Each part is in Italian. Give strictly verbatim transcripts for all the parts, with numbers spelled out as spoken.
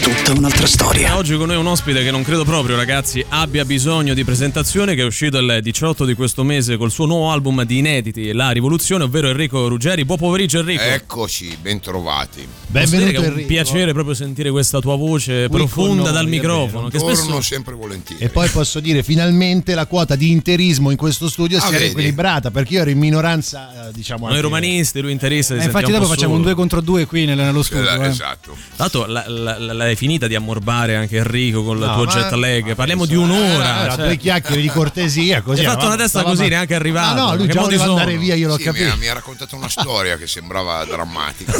Tutta un'altra storia. Oggi con noi un ospite che non credo proprio, ragazzi, abbia bisogno di presentazione, che è uscito il diciotto di questo mese col suo nuovo album di inediti, La Rivoluzione, ovvero Enrico Ruggeri. Buon pomeriggio, Enrico. Eccoci, bentrovati. Benvenuto, Enrico. È un piacere proprio sentire questa tua voce qui profonda noi, dal microfono. Che spesso... Torno sempre volentieri. E poi posso dire, finalmente la quota di interismo in questo studio ah, si vedi. è equilibrata, perché io ero in minoranza, diciamo. Noi anche... romanisti, lui interista. Eh, infatti dopo facciamo un due contro due qui nello studio. Eh, eh. Esatto. Tanto la, la, la, la è finita di ammorbare anche Enrico con no, il tuo ma, jet lag. Parliamo di un'ora, eh, cioè. due chiacchiere di cortesia, così. Hai fatto una testa così, neanche arrivato. No, no, lui già voleva andare via, io l'ho sì, capito. Mi ha, mi ha raccontato una storia che sembrava drammatica.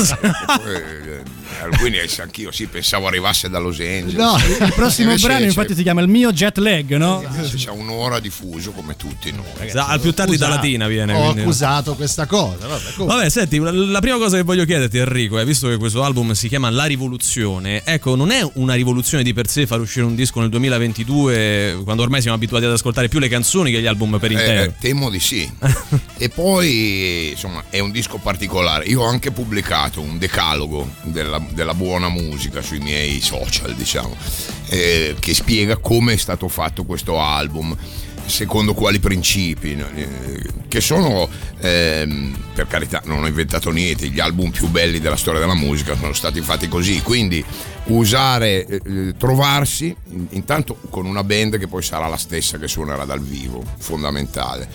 Alcuni anch'io sì, pensavo arrivasse da Los Angeles. No, il prossimo Invece, brano infatti si chiama Il mio jet lag, no? Esatto. C'è un'ora di fuso come tutti noi. Esatto, al più tardi accusato. Da Latina viene. Ho quindi. accusato questa cosa. Vabbè, Vabbè, senti, la prima cosa che voglio chiederti, Enrico, è visto che questo album si chiama La Rivoluzione, ecco, non è una rivoluzione di per sé far uscire un disco nel duemilaventidue, quando ormai siamo abituati ad ascoltare più le canzoni che gli album per intero? Eh, temo di sì. E poi, insomma, è un disco particolare. Io ho anche pubblicato un decalogo della, della buona musica sui miei social, diciamo, eh, che spiega come è stato fatto questo album, secondo quali principi, che sono, ehm, per carità, non ho inventato niente, gli album più belli della storia della musica sono stati fatti così, quindi usare, eh, trovarsi intanto con una band che poi sarà la stessa che suonerà dal vivo, fondamentale,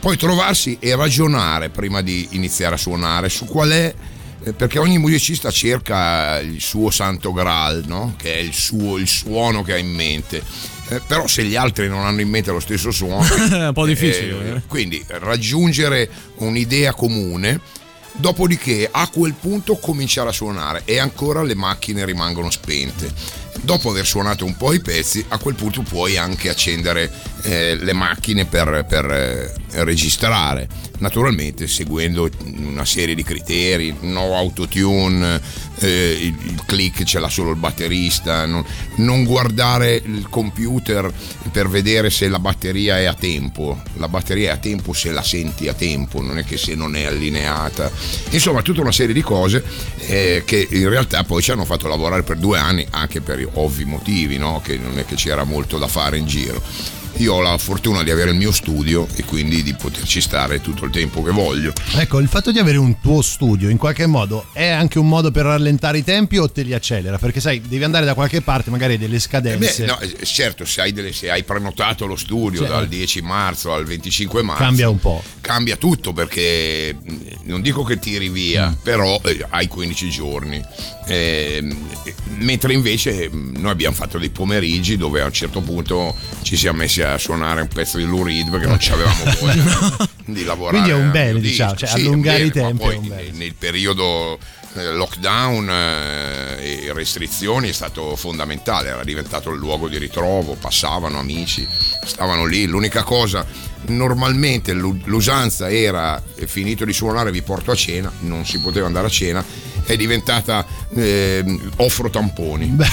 poi trovarsi e ragionare prima di iniziare a suonare su qual è, perché ogni musicista cerca il suo santo graal, no? Che è il suo, il suono che ha in mente. Eh, però se gli altri non hanno in mente lo stesso suono è un po' difficile, eh, eh. Quindi raggiungere un'idea comune, dopodiché a quel punto cominciare a suonare, e ancora le macchine rimangono spente. Dopo aver suonato un po' i pezzi, a quel punto puoi anche accendere eh, le macchine per, per eh, registrare, naturalmente seguendo una serie di criteri: no autotune, eh, il, il click ce l'ha solo il batterista, non, non guardare il computer per vedere se la batteria è a tempo. La batteria è a tempo se la senti a tempo, non è che se non è allineata. Insomma, tutta una serie di cose eh, che in realtà poi ci hanno fatto lavorare per due anni, anche per ovvi motivi, no? Che non è che c'era molto da fare in giro. Io ho la fortuna di avere il mio studio e quindi di poterci stare tutto il tempo che voglio. Ecco, il fatto di avere un tuo studio in qualche modo è anche un modo per rallentare i tempi o te li accelera? Perché sai, devi andare da qualche parte, magari hai delle scadenze. Eh beh, no, certo, se hai, delle, se hai prenotato lo studio, cioè, dal dieci marzo al venticinque marzo cambia un po'. Cambia tutto, perché non dico che tiri via, mm. però eh, hai quindici giorni. Eh, mentre invece noi abbiamo fatto dei pomeriggi dove a un certo punto ci siamo messi a suonare un pezzo di Lou Reed, perché non ci avevamo voglia no. di lavorare. Quindi è un bene, diciamo, cioè, sì, allungare bene, i tempi. Poi nel, nel periodo lockdown e restrizioni è stato fondamentale, era diventato il luogo di ritrovo, passavano amici, stavano lì. L'unica cosa, normalmente l'usanza era: finito di suonare vi porto a cena, non si poteva andare a cena, è diventata eh, offro tamponi. Beh,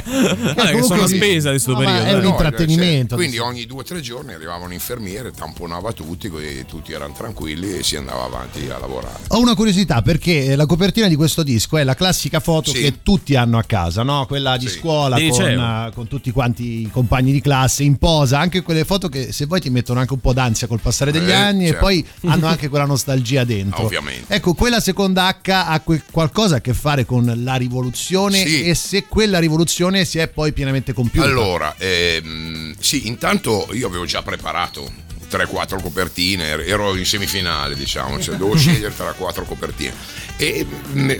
eh, che sono a spesa di questo no, periodo. È un no, intrattenimento. Quindi ogni due o tre giorni arrivava un infermiere, tamponava tutti, così tutti erano tranquilli e si andava avanti a lavorare. Ho una curiosità, perché la copertina di questo disco è la classica foto sì. che tutti hanno a casa, no? Quella di sì. scuola con, con tutti quanti i compagni di classe in posa, anche quelle foto che se vuoi ti mettono anche un po' d'ansia col passare degli eh, anni, certo. e poi hanno anche quella nostalgia dentro. Ovviamente. Ecco, quella seconda H ha que- qualcosa a che fare con la rivoluzione sì. e se quella rivoluzione si è poi pienamente compiuta. Allora, ehm, sì, intanto io avevo già preparato tre quattro copertine, ero in semifinale, diciamo, cioè dovevo scegliere tra quattro copertine e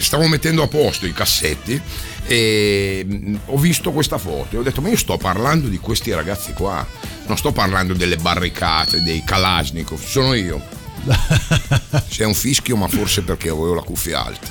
stavo mettendo a posto i cassetti e ho visto questa foto e ho detto: ma io sto parlando di questi ragazzi qua, non sto parlando delle barricate, dei Kalashnikov, sono io. C'è un fischio, ma forse perché avevo la cuffia alta.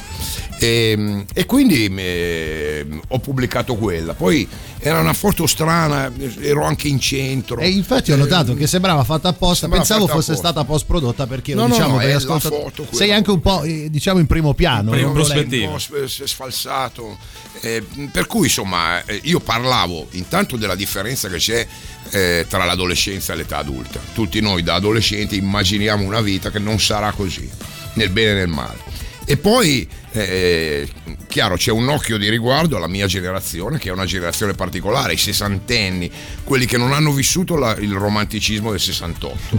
e, e quindi me, ho pubblicato quella. Poi era una foto strana, ero anche in centro e infatti ho notato eh, che sembrava fatta apposta, sembrava pensavo fatta fosse apposta. Stata post prodotta perché no, diciamo, no, no, è la foto, sei anche un po' diciamo in primo piano, in prospettiva, sfalsato, eh, per cui insomma io parlavo intanto della differenza che c'è eh, tra l'adolescenza e l'età adulta. Tutti noi da adolescenti immaginiamo una vita che non sarà così, nel bene e nel male. E poi eh, chiaro, c'è un occhio di riguardo alla mia generazione, che è una generazione particolare, i sessantenni, quelli che non hanno vissuto la, il romanticismo del sessantotto,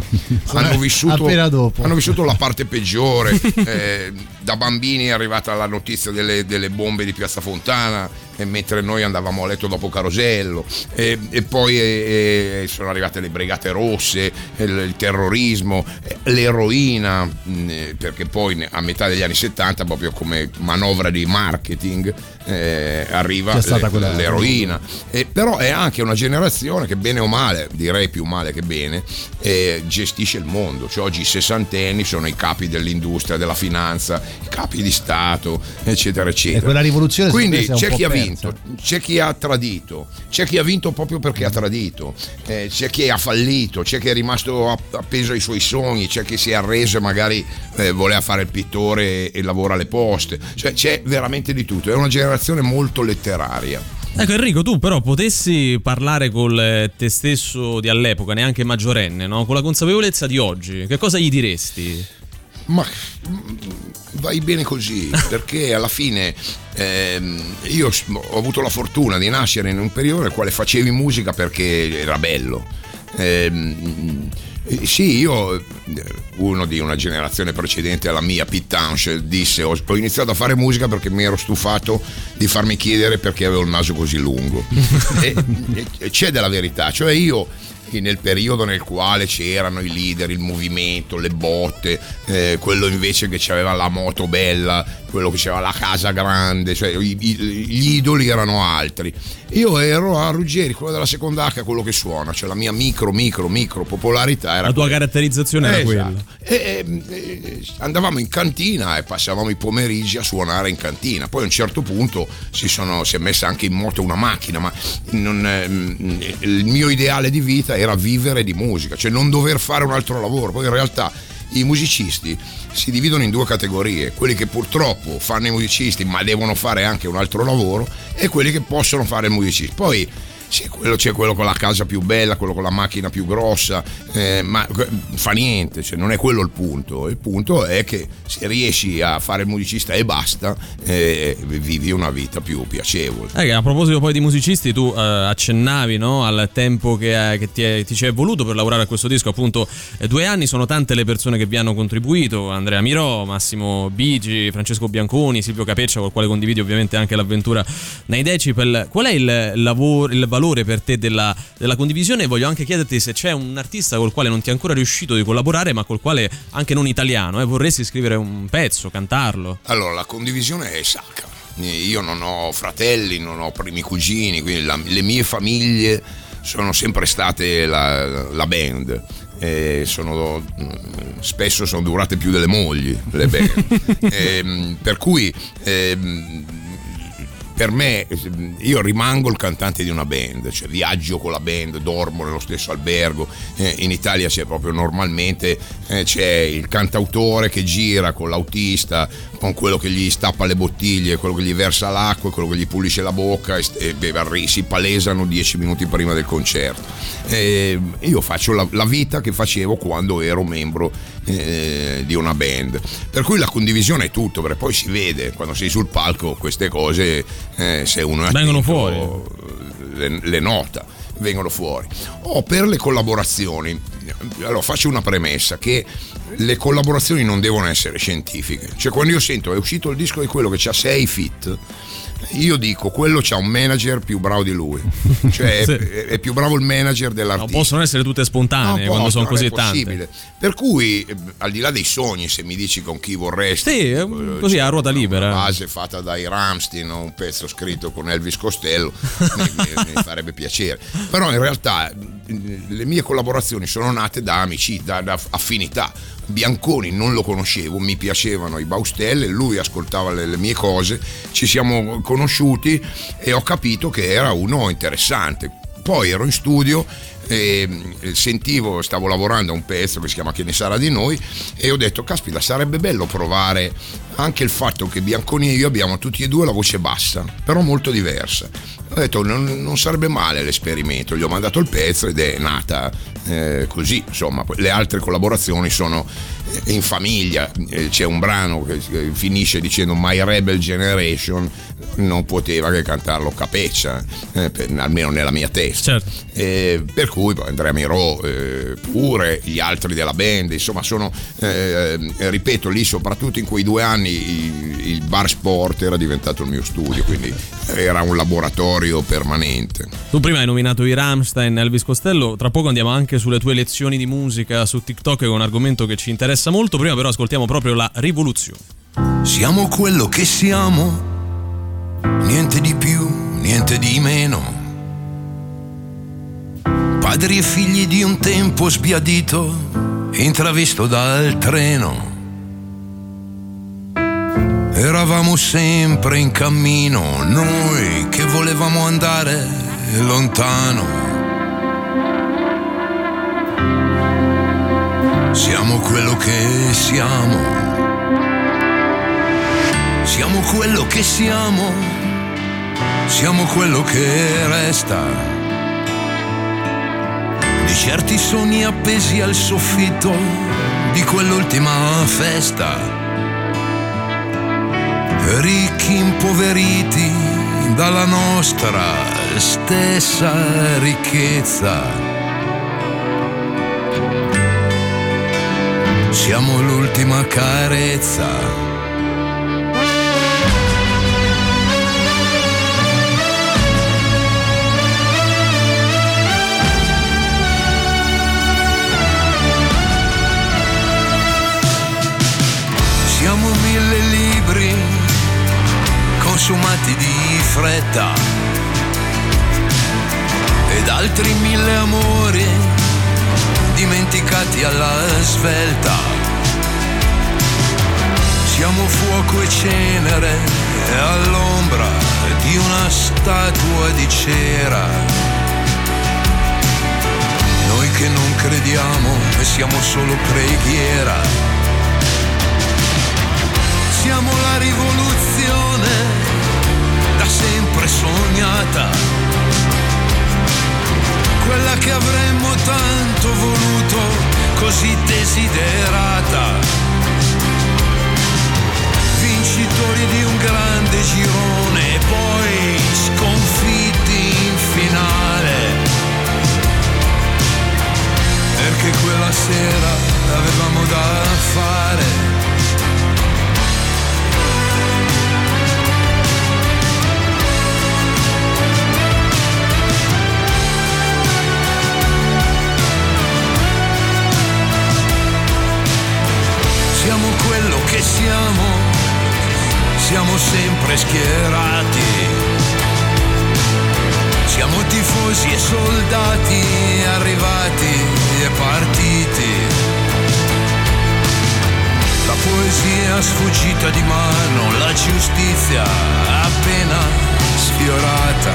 hanno vissuto, appena dopo. hanno vissuto la parte peggiore. Eh, da bambini è arrivata la notizia delle, delle bombe di Piazza Fontana, e mentre noi andavamo a letto dopo Carosello, e, e poi e, e sono arrivate le Brigate Rosse, il, il terrorismo, l'eroina, perché poi a metà degli anni settanta, proprio come manovra di marketing, eh, arriva le, quella... l'eroina. E però è anche una generazione che, bene o male, direi più male che bene, eh, gestisce il mondo. Cioè, oggi i sessantenni sono i capi dell'industria, della finanza, i capi di Stato, eccetera eccetera. E quella rivoluzione, quindi c'è chi ha vinto, c'è chi ha tradito, c'è chi ha vinto proprio perché ha tradito, eh, c'è chi ha fallito, c'è chi è rimasto appeso ai suoi sogni, c'è chi si è arreso e magari eh, voleva fare il pittore e, e lavora alle poste. Cioè c'è veramente di tutto, è una generazione molto letteraria. Ecco Enrico, tu però potessi parlare col te stesso di all'epoca, neanche maggiorenne, no? Con la consapevolezza di oggi, che cosa gli diresti? Ma vai bene così, perché alla fine ehm, io ho avuto la fortuna di nascere in un periodo nel quale facevi musica perché era bello. Ehm, sì, io, uno di una generazione precedente alla mia, Pete Townshend, disse: ho, ho iniziato a fare musica perché mi ero stufato di farmi chiedere perché avevo il naso così lungo. e, e c'è della verità, cioè io, nel periodo nel quale c'erano i leader, il movimento, le botte, eh, quello invece che aveva la moto bella, quello che aveva la casa grande, cioè i, i, gli idoli erano altri. Io ero a Ruggeri, quello della seconda H, quello che suona, cioè la mia micro micro micro popolarità era la tua quella. Caratterizzazione eh, era esatto. quella e, e, andavamo in cantina e passavamo i pomeriggi a suonare in cantina. Poi a un certo punto si, sono, si è messa anche in moto una macchina, ma non, eh, il mio ideale di vita era vivere di musica, cioè non dover fare un altro lavoro. Poi in realtà i musicisti si dividono in due categorie: quelli che purtroppo fanno i musicisti ma devono fare anche un altro lavoro, e quelli che possono fare il musicista. Poi c'è quello, c'è quello con la casa più bella, quello con la macchina più grossa, eh, ma fa niente, cioè non è quello il punto. Il punto è che se riesci a fare il musicista e basta, eh, vivi una vita più piacevole. Eh, a proposito poi di musicisti, tu eh, accennavi, no, al tempo che, eh, che ti, è, ti ci è voluto per lavorare a questo disco, appunto eh, due anni. Sono tante le persone che vi hanno contribuito: Andrea Mirò, Massimo Bigi, Francesco Bianconi, Silvio Capeccia, col quale condividi ovviamente anche l'avventura nei Decibel. Qual è il lavoro, il valore per te della, della condivisione? Voglio anche chiederti se c'è un artista col quale non ti è ancora riuscito di collaborare, ma col quale, anche non italiano, eh, vorresti scrivere un pezzo, cantarlo. Allora, la condivisione è sacra. Io non ho fratelli, non ho primi cugini, quindi la, le mie famiglie sono sempre state la, la band. Eh, sono, spesso sono durate più delle mogli le band. eh, per cui eh, per me, io rimango il cantante di una band, cioè viaggio con la band, dormo nello stesso albergo. Eh, in Italia c'è proprio normalmente eh, c'è il cantautore che gira con l'autista, con quello che gli stappa le bottiglie, quello che gli versa l'acqua, quello che gli pulisce la bocca, e, e, e si palesano dieci minuti prima del concerto. Eh, io faccio la, la vita che facevo quando ero membro eh, di una band, per cui la condivisione è tutto, perché poi si vede quando sei sul palco queste cose. Eh, se uno vengono attento, fuori le, le nota vengono fuori. O per le collaborazioni, allora faccio una premessa: che le collaborazioni non devono essere scientifiche. Cioè, quando io sento è uscito il disco di quello che c'ha sei feat, io dico quello c'ha un manager più bravo di lui, cioè sì. è, è più bravo il manager dell'artista. No, possono essere tutte spontanee, no, quando sono così tante. Per cui, al di là dei sogni, se mi dici con chi vorresti, sì, così a ruota libera, una base fatta dai Rammstein o un pezzo scritto con Elvis Costello mi, mi, mi farebbe piacere. Però in realtà le mie collaborazioni sono nate da amicizia, da, da affinità. Bianconi non lo conoscevo, mi piacevano i Baustelle, lui ascoltava le, le mie cose, ci siamo conosciuti e ho capito che era uno interessante. Poi ero in studio e sentivo, stavo lavorando a un pezzo che si chiama Che ne sarà di noi, e ho detto caspita, sarebbe bello provare anche il fatto che Bianconi e io abbiamo tutti e due la voce bassa però molto diversa. Ho detto non, non sarebbe male l'esperimento, gli ho mandato il pezzo ed è nata eh, così, insomma. Le altre collaborazioni sono in famiglia, c'è un brano che finisce dicendo My Rebel Generation, non poteva che cantarlo Capeccia, eh, per, almeno nella mia testa, certo. eh, per cui Andrea Mirò eh, pure gli altri della band, insomma sono eh, ripeto, lì soprattutto in quei due anni il, il bar sport era diventato il mio studio, quindi era un laboratorio permanente. Tu prima hai nominato i Rammstein, Elvis Costello, tra poco andiamo anche sulle tue lezioni di musica su TikTok, che è un argomento che ci interessa molto. Prima però ascoltiamo proprio La Rivoluzione. Siamo quello che siamo, niente di più, niente di meno, padri e figli di un tempo sbiadito, intravisto dal treno. Eravamo sempre in cammino, noi che volevamo andare lontano. Siamo quello che siamo, siamo quello che siamo, siamo quello che resta. Di certi sogni appesi al soffitto di quell'ultima festa. Ricchi impoveriti dalla nostra stessa ricchezza. Siamo l'ultima carezza. Siamo mille libri consumati di fretta ed altri mille amori dimenticati alla svelta. Siamo fuoco e cenere all'ombra di una statua di cera. Noi che non crediamo e siamo solo preghiera. Siamo la rivoluzione da sempre sognata, quella che avremmo tanto voluto, così desiderata. Vincitori di un grande girone, poi sconfitti in finale. Perché quella sera avevamo da fare. Siamo quello che siamo, siamo sempre schierati, siamo tifosi e soldati, arrivati e partiti. La poesia sfuggita di mano, la giustizia appena sfiorata.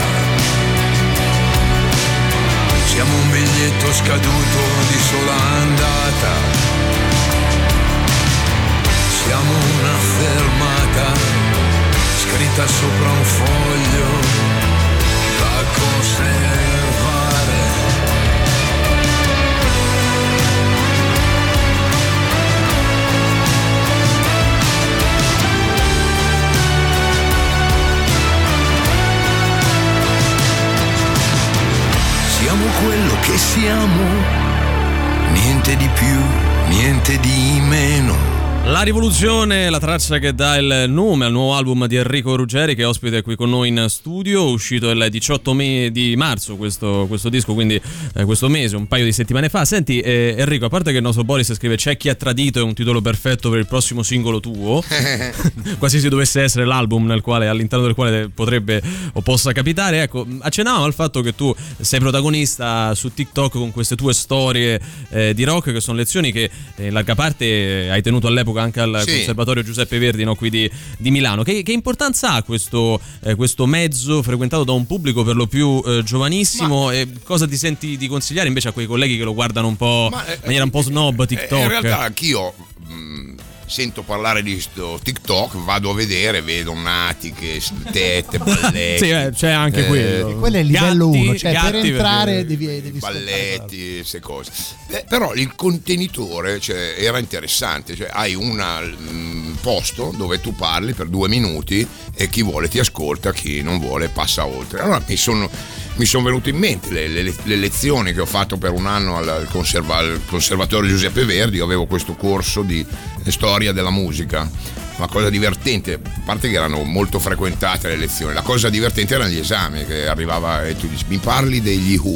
Siamo un biglietto scaduto di sola andata. Siamo una fermata scritta sopra un foglio da conservare. Siamo quello che siamo, niente di più, niente di meno. La Rivoluzione, la traccia che dà il nome al nuovo album di Enrico Ruggeri, che è ospite qui con noi in studio, uscito il diciotto di marzo questo, questo disco, quindi eh, questo mese, un paio di settimane fa. Senti eh, Enrico, a parte che il nostro Boris scrive "C'è chi ha tradito" è un titolo perfetto per il prossimo singolo tuo, qualsiasi dovesse essere l'album nel quale, all'interno del quale potrebbe o possa capitare, ecco, accennavamo al fatto che tu sei protagonista su TikTok con queste tue storie eh, di rock, che sono lezioni che eh, in larga parte hai tenuto all'epoca anche al sì. Conservatorio Giuseppe Verdi, no, qui di, di Milano. Che, che importanza ha questo, eh, questo mezzo frequentato da un pubblico per lo più eh, giovanissimo? Ma, e cosa ti senti di consigliare invece a quei colleghi che lo guardano un po' ma, in maniera un po' snob TikTok? In realtà anch'io mh, sento parlare di sto TikTok, vado a vedere, vedo natiche, tette, balletti. Sì, eh, c'è anche eh, quello. Quello è il livello uno, cioè per entrare devi, devi balletti, queste cose. Eh, però il contenitore, cioè, era interessante, cioè hai un posto dove tu parli per due minuti e chi vuole ti ascolta, chi non vuole passa oltre. Allora mi sono mi sono venute in mente le, le, le lezioni che ho fatto per un anno al, conserva, al Conservatorio Giuseppe Verdi. Io avevo questo corso di storia della musica, una cosa divertente, a parte che erano molto frequentate le lezioni, la cosa divertente erano gli esami, che arrivava e tu dici "mi parli degli Who",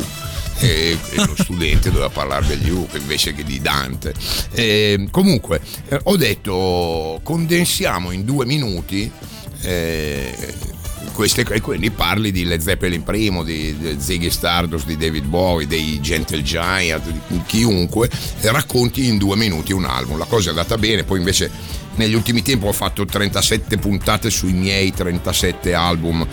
e lo studente doveva parlare degli Who invece che di Dante. E comunque eh, ho detto condensiamo in due minuti eh, queste, e quindi parli di Led Zeppelin primo, di, di Ziggy Stardust, di David Bowie, dei Gentle Giant, di chiunque, e racconti in due minuti un album. La cosa è andata bene, poi invece negli ultimi tempi ho fatto trentasette puntate sui miei trentasette album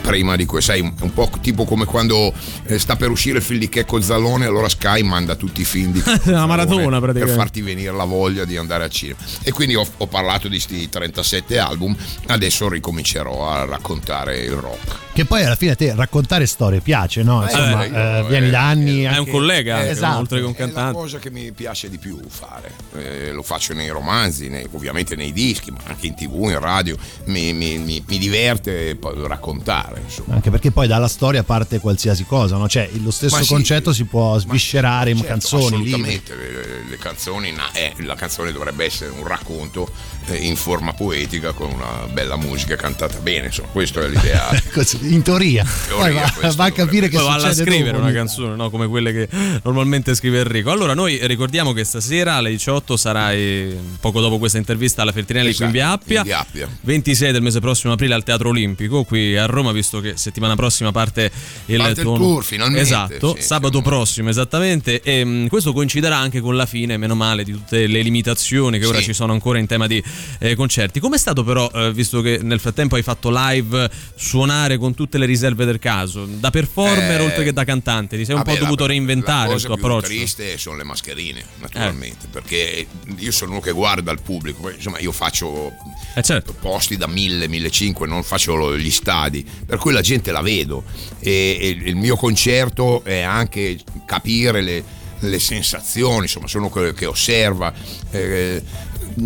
prima di questo, sai, un po' tipo come quando sta per uscire il film di Checco Zalone, allora Sky manda tutti i film di una maratona per farti venire la voglia di andare al cinema, e quindi ho, ho parlato di sti trentasette album. Adesso ricomincerò a raccontare il rock, che poi alla fine a te raccontare storie piace, no? Insomma, eh, eh, io, vieni eh, da anni è anche, un collega, eh, esatto, oltre che un cantante, è la cosa che mi piace di più fare, eh, lo faccio nei romanzi, nei, ovviamente nei dischi, ma anche in tv, in radio, mi, mi, mi, mi diverte raccontare. Insomma. Anche perché poi dalla storia parte qualsiasi cosa, no? Cioè lo stesso sì, concetto si può sviscerare in certo, canzoni, assolutamente, libri. Le canzoni, eh, la canzone dovrebbe essere un racconto eh, in forma poetica con una bella musica cantata bene, insomma, questo è l'ideale. In teoria, in teoria va, va a capire che succede a scrivere dopo una canzone, no? Come quelle che normalmente scrive Enrico. Allora noi ricordiamo che stasera alle diciotto sarai, poco dopo questa intervista, alla Feltrinelli, esatto, qui in Via Appia, in Via Appia. ventisei del mese prossimo aprile al Teatro Olimpico qui a Roma, visto che settimana prossima parte il, parte tuo... il tour finalmente, esatto, sì, sabato sì, prossimo esattamente, e mh, questo coinciderà anche con la fine, meno male, di tutte le limitazioni che sì. ora ci sono ancora in tema di eh, concerti. Com'è stato però, eh, visto che nel frattempo hai fatto live, suonare con tutte le riserve del caso, da performer eh, oltre che da cantante? Ti sei un vabbè, po' dovuto la, reinventare la il tuo approccio? La cosa più triste sono le mascherine, naturalmente, eh. perché io sono uno che guarda il pubblico, insomma io faccio eh, certo. posti da mille, millecinquecento, non faccio gli stadi, per cui la gente la vedo, e, e il mio concerto è anche capire le, le sensazioni, insomma sono quello che osserva, eh,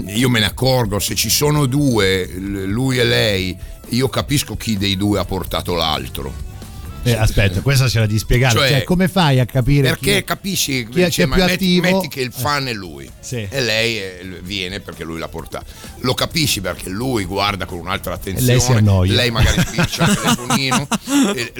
io me ne accorgo se ci sono due, lui e lei, io capisco chi dei due ha portato l'altro. Eh, aspetta, questa ce la devi spiegare, cioè, cioè, come fai a capire perché chi, capisci chi è, dice, chi è più metti, attivo, metti che il fan è lui sì. e lei viene perché lui l'ha portata, lo capisci perché lui guarda con un'altra attenzione, lei si annoia, lei magari spiccia il telefonino,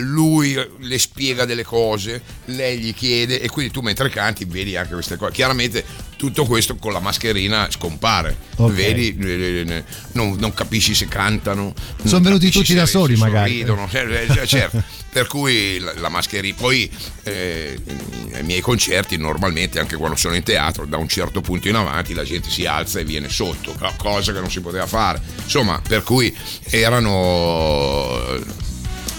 lui le spiega delle cose, lei gli chiede, e quindi tu mentre canti vedi anche queste cose. Chiaramente tutto questo con la mascherina scompare, okay. vedi, non, non capisci se cantano, sono venuti tutti da soli, magari ridono, certo. Per cui la, la mascherina, poi eh, ai miei concerti normalmente, anche quando sono in teatro, da un certo punto in avanti la gente si alza e viene sotto, cosa che non si poteva fare, insomma, per cui erano...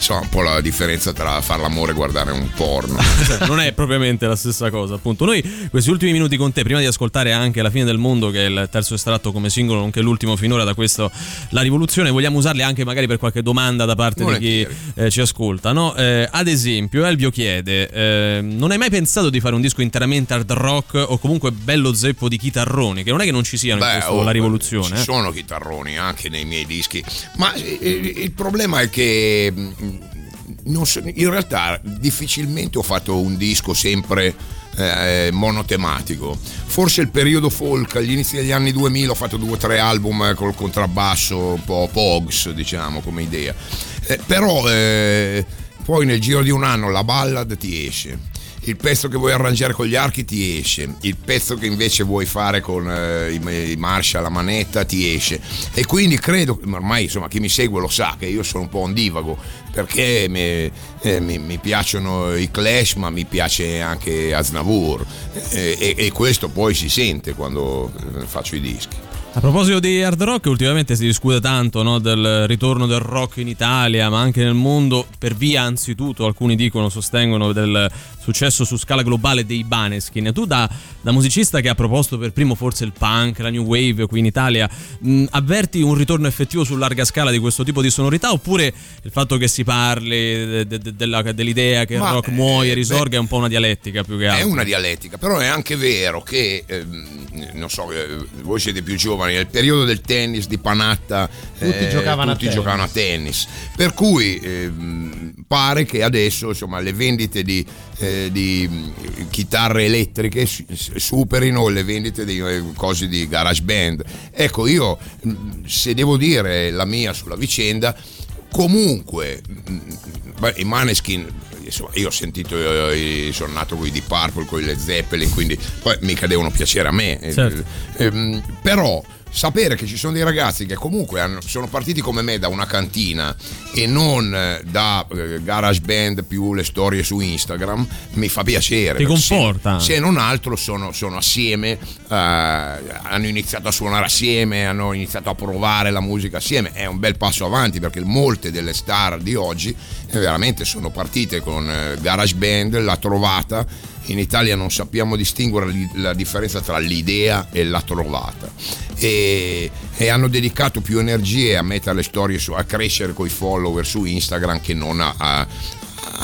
Insomma, un po' la differenza tra far l'amore e guardare un porno. Non è propriamente la stessa cosa, appunto. Noi questi ultimi minuti con te, prima di ascoltare anche La fine del mondo, che è il terzo estratto come singolo, nonché l'ultimo finora da questo La Rivoluzione, vogliamo usarli anche magari per qualche domanda da parte non di chi eh, ci ascolta, no? Eh, ad esempio Elvio chiede eh, non hai mai pensato di fare un disco interamente hard rock o comunque bello zeppo di chitarroni, che non è che non ci siano? Beh, in questo oh, La Rivoluzione ci sono chitarroni anche nei miei dischi, ma il, il problema è che non so, in realtà difficilmente ho fatto un disco sempre eh, monotematico. Forse il periodo folk, agli inizi degli anni duemila ho fatto due o tre album col contrabbasso un po' pogs, diciamo, come idea, eh, però eh, poi nel giro di un anno la ballad ti esce, il pezzo che vuoi arrangiare con gli archi ti esce, il pezzo che invece vuoi fare con eh, i Marshall, la manetta, ti esce. E quindi credo, ormai insomma chi mi segue lo sa che io sono un po' ondivago, perché mi, eh, mi, mi piacciono i Clash, ma mi piace anche Aznavour, eh, e, e questo poi si sente quando faccio i dischi. A proposito di hard rock, ultimamente si discute tanto, no, del ritorno del rock in Italia ma anche nel mondo, per via anzitutto, alcuni dicono, sostengono, del successo su scala globale dei Måneskin. Tu da, da musicista che ha proposto per primo forse il punk, la new wave qui in Italia, mh, avverti un ritorno effettivo su larga scala di questo tipo di sonorità, oppure il fatto che si parli de, de, della, dell'idea che ma il rock eh, muoia, risorga, beh, è un po' una dialettica più che altro? È una dialettica, però è anche vero che eh, non so, eh, voi siete più giovani. Nel periodo del tennis di Panatta tutti, eh, giocavano, tutti a giocavano a tennis, per cui eh, pare che adesso insomma le vendite di, eh, di chitarre elettriche superino le vendite di cose di garage band. Ecco, io se devo dire la mia sulla vicenda, comunque i Måneskin, insomma, io ho sentito, io sono nato con i Deep Purple, con i Led Zeppelin, quindi poi mica devono piacere a me, certo. ehm, però sapere che ci sono dei ragazzi che comunque hanno, sono partiti come me da una cantina e non da garage band più le storie su Instagram, mi fa piacere. Ti conforta. Se, se non altro sono, sono assieme, eh, hanno iniziato a suonare assieme, hanno iniziato a provare la musica assieme. È un bel passo avanti, perché molte delle star di oggi eh, veramente sono partite con eh, garage band, l'ha trovata. In Italia non sappiamo distinguere la differenza tra l'idea e la trovata, e, e hanno dedicato più energie a mettere le storie su, a crescere coi follower su Instagram, che non a, a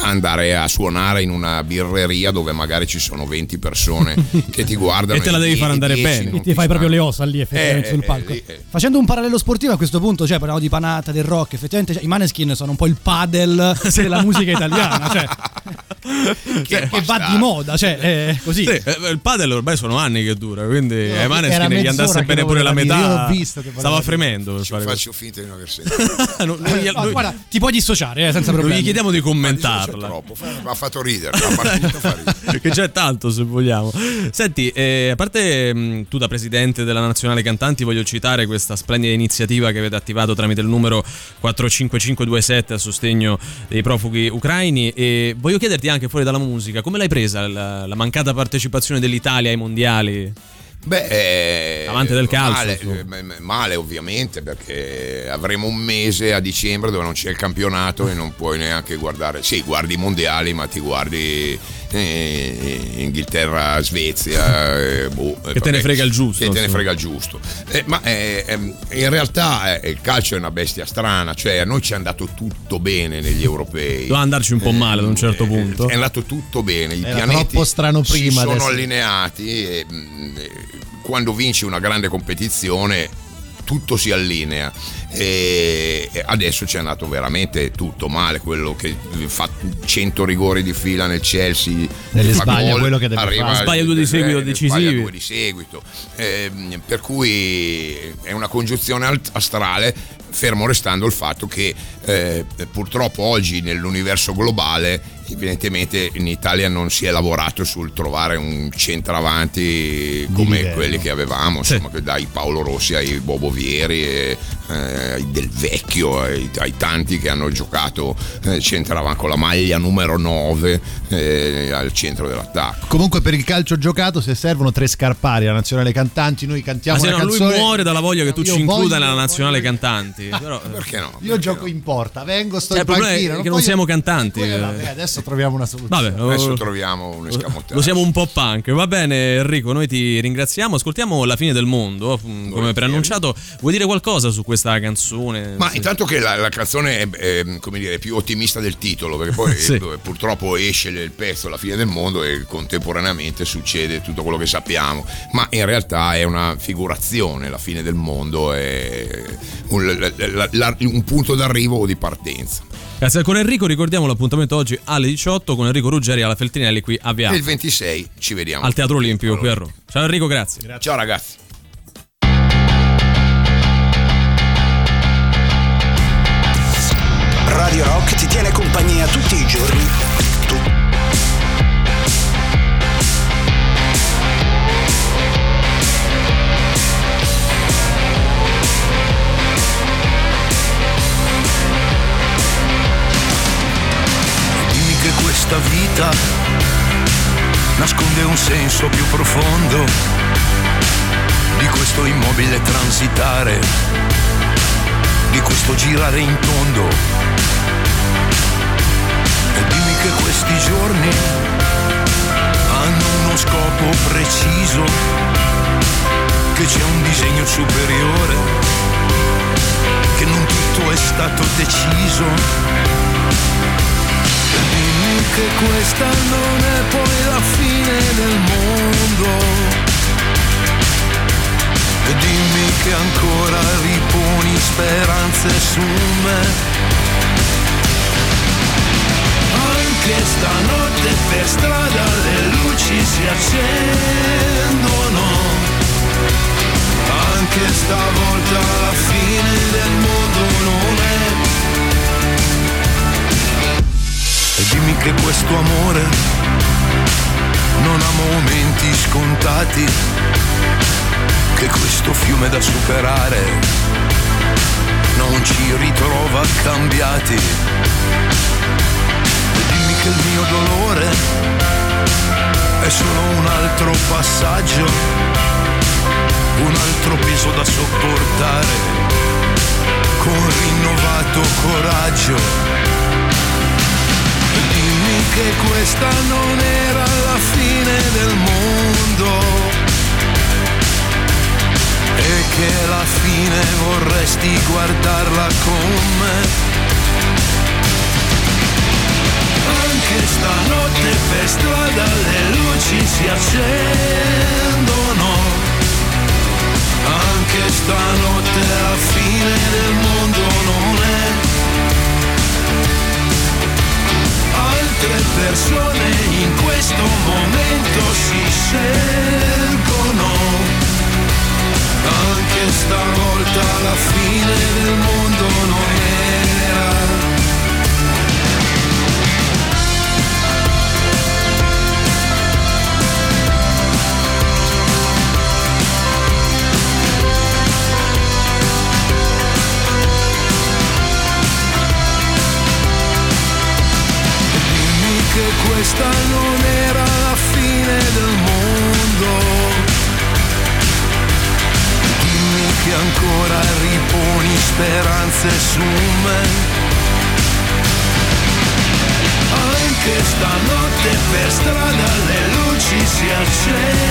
andare a suonare in una birreria dove magari ci sono venti persone che ti guardano e te la devi far andare bene, e ti fai proprio le ossa lì effettivamente eh, sul palco. Eh, eh, facendo un parallelo sportivo a questo punto, cioè parliamo di Panatta, del rock, effettivamente cioè, i Måneskin sono un po' il padel della musica italiana, cioè che, che va di moda, cioè è così. Sì, il padel ormai sono anni che dura, quindi no, ai Måneskin gli andasse bene pure la metà. Io ho visto che stava fremendo. Ci faccio finta di non aver sentito. no, lui, eh, lui, guarda, ti puoi dissociare eh, senza problemi. Gli chiediamo di commentarla. Troppo, mi ha fatto ridere, la partita fa ridere. Che c'è tanto, se vogliamo. Senti, eh, a parte mh, tu da presidente della Nazionale Cantanti, voglio citare questa splendida iniziativa che avete attivato tramite il numero quattro cinque cinque due sette a sostegno dei profughi ucraini, e voglio chiederti anche, anche fuori dalla musica, come l'hai presa la, la mancata partecipazione dell'Italia ai mondiali? Beh, amante del calcio, male, male ovviamente, perché avremo un mese a dicembre dove non c'è il campionato e non puoi neanche guardare. Sì, guardi i mondiali, ma ti guardi eh, Inghilterra, Svezia, eh, boh, che vabbè, te ne frega il giusto. Che te ne frega il giusto. Eh, ma eh, in realtà eh, il calcio è una bestia strana, cioè a noi ci è andato tutto bene negli europei. Doveva andarci un po' male eh, ad un certo eh, punto. È andato tutto bene, i Era pianeti strano prima, si sono adesso. allineati. E, e, quando vinci una grande competizione tutto si allinea, e adesso ci è andato veramente tutto male. Quello che fa cento rigori di fila nel Chelsea sbaglia gol, quello che deve arriva, fare sbaglia due di seguito decisivi due di seguito eh, per cui è una congiunzione astrale, fermo restando il fatto che eh, purtroppo oggi nell'universo globale evidentemente in Italia non si è lavorato sul trovare un centravanti come livello, quelli che avevamo, insomma, sì, dai Paolo Rossi ai Bobo Vieri, e, eh, del Vecchio, ai, ai tanti che hanno giocato eh, centravanti con la maglia numero nove eh, al centro dell'attacco. Comunque per il calcio giocato, se servono tre scarpari alla Nazionale Cantanti, noi cantiamo. Ma se una no, canzone... lui muore dalla voglia che tu io ci voglio, includa nella Nazionale voglio... Cantanti. Però... perché no? Perché io gioco no? in porta, vengo, sto cioè, in panchina. Il problema è che non, non siamo io... cantanti. Quella, eh. Adesso troviamo una soluzione. Vabbè, adesso troviamo un escamotaggio. Lo siamo un po' punk. Va bene Enrico, noi ti ringraziamo. Ascoltiamo La fine del mondo, come Buongiorno. preannunciato. Vuoi dire qualcosa su questa canzone? Ma sì, intanto che la, la canzone è, è come dire, più ottimista del titolo, perché poi sì, è, purtroppo esce il pezzo La fine del mondo e contemporaneamente succede tutto quello che sappiamo, ma in realtà è una figurazione. La fine del mondo è un, la, la, un punto d'arrivo o di partenza. Grazie con Enrico, ricordiamo l'appuntamento oggi alle diciotto con Enrico Ruggeri alla Feltrinelli qui a Viale. Il ventisei ci vediamo al Teatro Olimpico allora. qui a Roma. Ciao Enrico, grazie. grazie. Ciao ragazzi. Radio Rock ti tiene compagnia tutti i giorni. Dimmi che questa vita nasconde un senso più profondo di questo immobile transitare, di questo girare in tondo. Dimmi che questi giorni hanno uno scopo preciso, che c'è un disegno superiore, che non tutto è stato deciso. Dimmi che questa non è poi la fine del mondo. Dimmi che ancora riponi speranze su me. Anche stanotte per strada le luci si accendono, anche stavolta la fine del mondo non è. E dimmi che questo amore non ha momenti scontati, che questo fiume da superare non ci ritrova cambiati. Il mio dolore è solo un altro passaggio, un altro peso da sopportare con rinnovato coraggio. Dimmi che questa non era la fine del mondo e che la fine vorresti guardarla con me. Anche stanotte per strada le luci si accendono, anche stanotte la fine del mondo non è. Altre persone in questo momento si scelgono, anche stavolta la fine del mondo non era. Questa non era la fine del mondo. Dimmi che ancora riponi speranze su me. Anche stanotte per strada le luci si accendono,